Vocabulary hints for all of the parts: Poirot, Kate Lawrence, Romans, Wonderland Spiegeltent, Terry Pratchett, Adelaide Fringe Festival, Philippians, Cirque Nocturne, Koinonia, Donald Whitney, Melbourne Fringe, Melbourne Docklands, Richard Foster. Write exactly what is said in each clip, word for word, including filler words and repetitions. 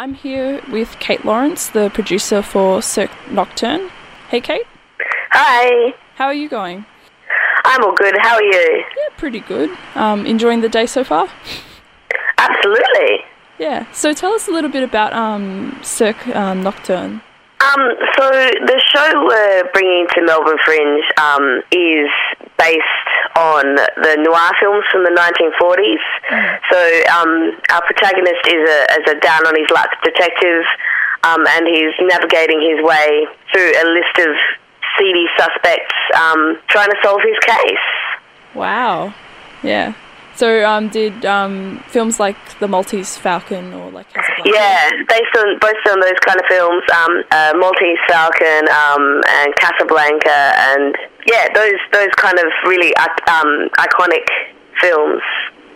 I'm here with Kate Lawrence, the producer for Cirque Nocturne. Hey, Kate. Hi. How are you going? I'm all good. How are you? Yeah, pretty good. Um, enjoying the day so far? Absolutely. Yeah. So tell us a little bit about um, Cirque um, Nocturne. Um, so the show we're bringing to Melbourne Fringe um, is based on the noir films from the nineteen forties. Mm. So um, our protagonist is a, is a down-on-his-luck detective, um, and he's navigating his way through a list of seedy suspects um, trying to solve his case. Wow. Yeah. So um, did um, films like The Maltese Falcon or like Casablanca? Yeah, based on both on those kind of films, um, uh, Maltese Falcon um, and Casablanca, and yeah, those those kind of really um, iconic films.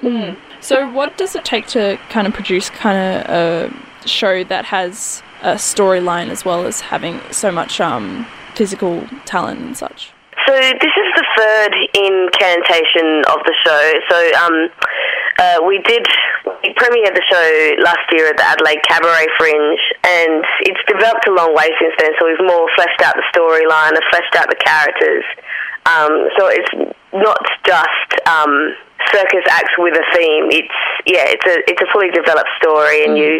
Mm. So what does it take to kind of produce kind of a show that has a storyline as well as having so much um, physical talent and such? So this is the third incarnation of the show. So um, uh, we did we premiered the show last year at the Adelaide Cabaret Fringe, and it's developed a long way since then. So we've more fleshed out the storyline, and fleshed out the characters. Um, so it's not just um, circus acts with a theme. It's yeah, it's a it's a fully developed story, and mm. you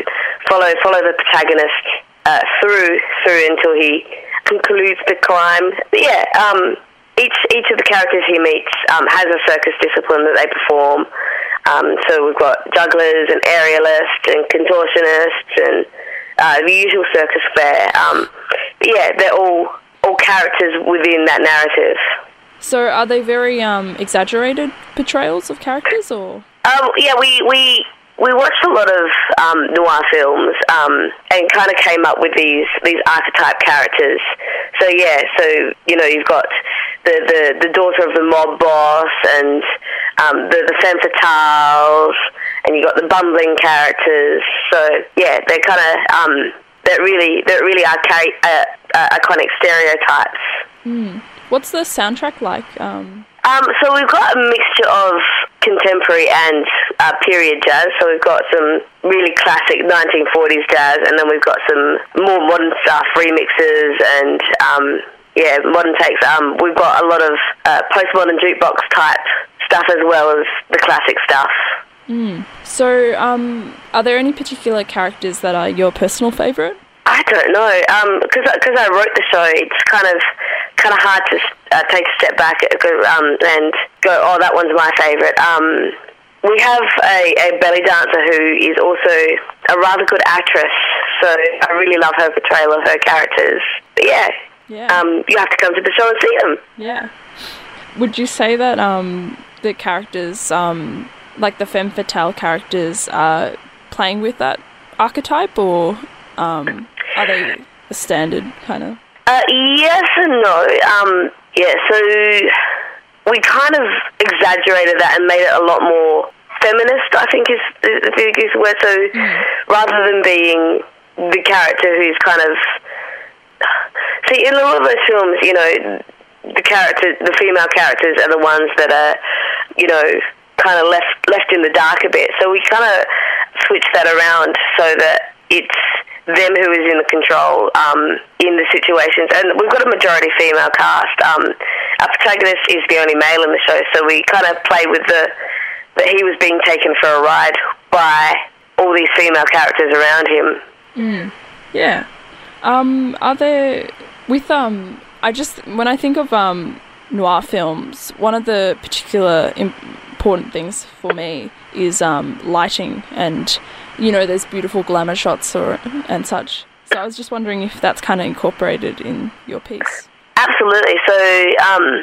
follow follow the protagonist uh, through through until he concludes the climb. But yeah. Um, Each each of the characters he meets um, has a circus discipline that they perform. Um, so we've got jugglers and aerialists and contortionists and uh, the usual circus fare. Um, yeah, they're all all characters within that narrative. So are they very um, exaggerated portrayals of characters, or? Um, yeah, we we we watched a lot of um, noir films um, and kind of came up with these these archetype characters. So yeah, so you know you've got The, the, the daughter of the mob boss, and um, the, the femme fatales, and you got the bumbling characters. So yeah, they're kind of um, that really that really are uh, uh, iconic stereotypes. Mm. What's the soundtrack like? Um... Um, so we've got a mixture of contemporary and uh, period jazz. So we've got some really classic nineteen forties jazz, and then we've got some more modern stuff, remixes, and um, yeah, modern takes. Um, we've got a lot of uh, postmodern jukebox type stuff as well as the classic stuff. Mm. So, um, are there any particular characters that are your personal favourite? I don't know, um, because because I wrote the show. It's kind of kind of hard to uh, take a step back um, and go, oh, that one's my favourite. Um, we have a, a belly dancer who is also a rather good actress, so I really love her portrayal of her characters. But yeah. Yeah. Um, you have to come to the show and see them. Yeah. Would you say that um, the characters, um, like the femme fatale characters, are playing with that archetype, or um, are they a standard kind of? Uh, yes and no. Um, yeah, so we kind of exaggerated that and made it a lot more feminist, I think is, I think is the word. So mm. rather than being the character who's kind of... See, in a lot of those films, you know, the character, the female characters are the ones that are, you know, kind of left left in the dark a bit. So we kind of switch that around so that it's them who is in the control um, in the situations. And we've got a majority female cast. Um, our protagonist is the only male in the show, so we kind of play with the that he was being taken for a ride by all these female characters around him. Mm. Yeah. Um, are there, with, um, I just, when I think of, um, noir films, one of the particular important things for me is, um, lighting and, you know, there's beautiful glamour shots or, and such. So I was just wondering if that's kind of incorporated in your piece. Absolutely. So, um,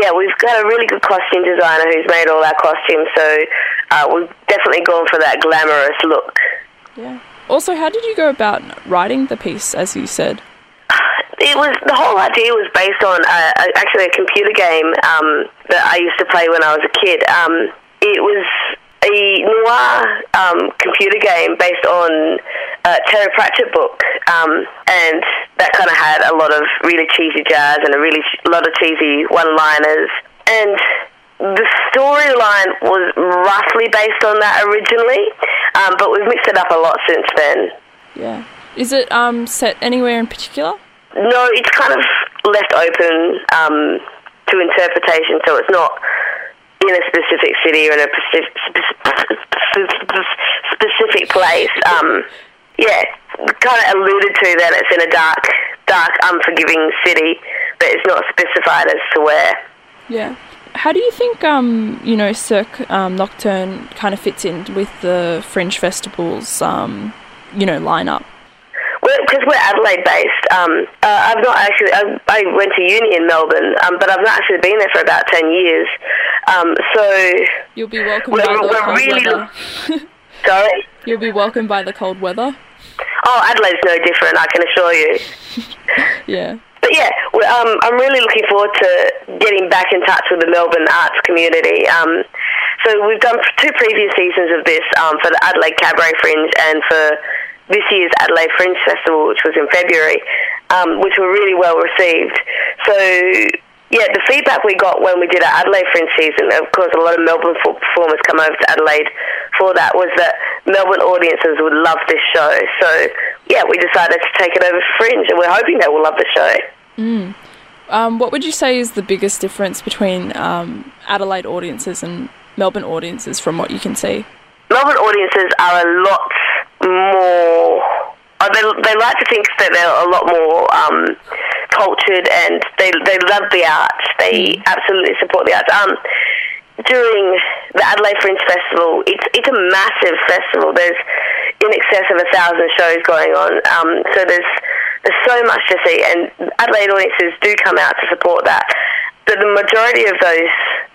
yeah, we've got a really good costume designer who's made all our costumes, so, uh, we've definitely gone for that glamorous look. Yeah. Also, how did you go about writing the piece, as you said? It was the whole idea was based on a, a, actually a computer game um, that I used to play when I was a kid. Um, it was a noir um, computer game based on a Terry Pratchett book, um, and that kind of had a lot of really cheesy jazz and a really ch- lot of cheesy one-liners. And the storyline was roughly based on that originally, um, but we've mixed it up a lot since then. Yeah. Is it um, set anywhere in particular? No, it's kind of left open um, to interpretation, so it's not in a specific city or in a specific place. Um, yeah, kind of alluded to that it's in a dark, dark, unforgiving city, but it's not specified as to where. Yeah. How do you think, um, you know, Cirque um, Nocturne kind of fits in with the Fringe Festival's, um, you know, lineup? Well, because we're Adelaide-based, um, uh, I've not actually. I, I went to uni in Melbourne, um, but I've not actually been there for about ten years. Um, so you'll be welcomed we're, by the we're cold really weather. Sorry, you'll be welcomed by the cold weather. Oh, Adelaide's no different, I can assure you. Yeah. But yeah, um, I'm really looking forward to getting back in touch with the Melbourne arts community. Um, so we've done two previous seasons of this um, for the Adelaide Cabaret Fringe and for this year's Adelaide Fringe Festival, which was in February, um, which were really well received. So yeah, the feedback we got when we did our Adelaide Fringe season, of course a lot of Melbourne performers come over to Adelaide for that, was that Melbourne audiences would love this show. So yeah, we decided to take it over Fringe, and we're hoping they will love the show. Mm. Um, what would you say is the biggest difference between um, Adelaide audiences and Melbourne audiences from what you can see? Melbourne audiences are a lot more, they, they like to think that they're a lot more um, cultured, and they they love the arts. They absolutely support the arts. Um, during the Adelaide Fringe Festival, it's it's a massive festival. There's in excess of a thousand shows going on, um, so there's there's so much to see, and Adelaide audiences do come out to support that. But the majority of those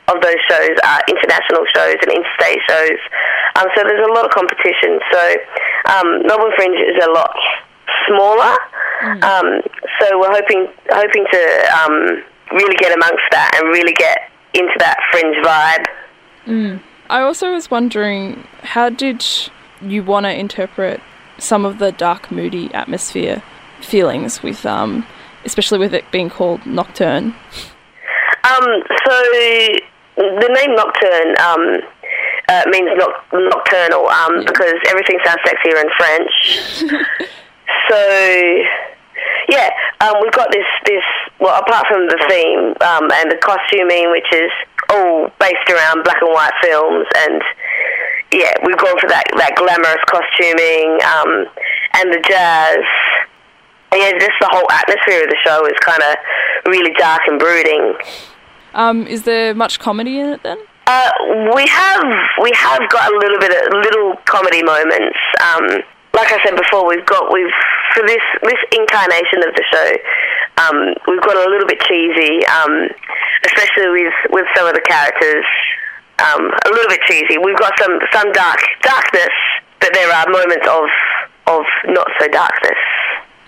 of those shows are international shows and interstate shows, um, so there's a lot of competition. So um, Melbourne Fringe is a lot smaller, mm. um, so we're hoping hoping to um, really get amongst that and really get into that Fringe vibe. Mm. I also was wondering, how did you want to interpret some of the dark, moody atmosphere feelings with, um, especially with it being called Nocturne? Um, so the name Nocturne um, uh, means noc- nocturnal um, yeah. because everything sounds sexier in French. So yeah, um, we've got this, this, well, apart from the theme um, and the costuming, which is all based around black and white films, and yeah, we've gone for that, that glamorous costuming um, and the jazz. And yeah, just the whole atmosphere of the show is kind of really dark and brooding. Um, is there much comedy in it then? Uh, we have we have got a little bit of little comedy moments. Um, like I said before, we've got we've for this this incarnation of the show, um, we've got a little bit cheesy, um, especially with, with some of the characters. Um, a little bit cheesy. We've got some some dark darkness, but there are moments of of not so darkness.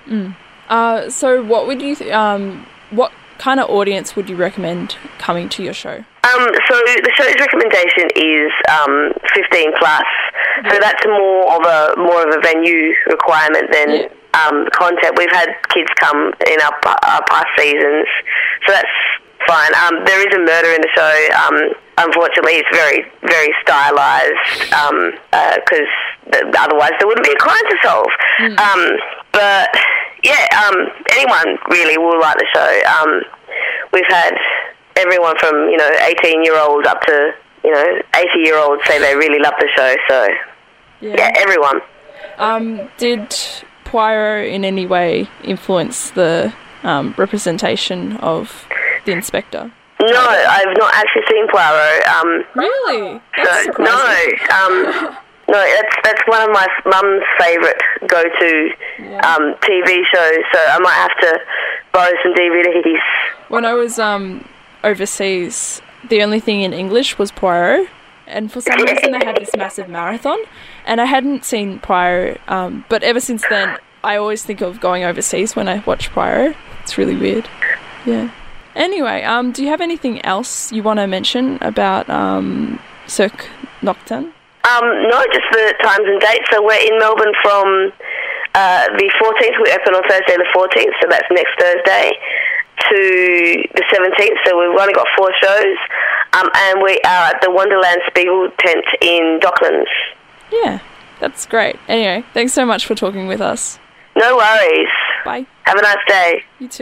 Mm. Uh, so, what would you th- um, what kind of audience would you recommend coming to your show? Um, so the show's recommendation is um, fifteen plus. Yeah. So that's more of a more of a venue requirement than yeah. um, content. We've had kids come in our, our past seasons, so that's fine. Um, there is a murder in the show. Um, unfortunately, it's very very stylised because um, uh, th- otherwise there wouldn't be a crime to solve. Mm. Um, but yeah, um, anyone really will like the show. Um, we've had everyone from, you know, eighteen-year-olds up to, you know, eighty-year-olds say they really love the show. So, yeah, yeah everyone. Um, did Poirot in any way influence the um, representation of the inspector? No, I've not actually seen Poirot. Um, really? That's so, no. Um, No, that's that's one of my mum's favourite go-to yeah. um, T V shows, so I might have to borrow some D V Ds. When I was um, overseas, the only thing in English was Poirot, and for some reason they had this massive marathon, and I hadn't seen Poirot, um, but ever since then, I always think of going overseas when I watch Poirot. It's really weird. Yeah. Anyway, um, do you have anything else you want to mention about um, Cirque Nocturne? Um, no, just the times and dates. So we're in Melbourne from uh, the fourteenth. We open on Thursday the fourteenth, so that's next Thursday, to the seventeenth. So we've only got four shows. um, and we are at the Wonderland Spiegeltent in Docklands. Yeah, that's great. Anyway, thanks so much for talking with us. No worries. Bye. Have a nice day. You too.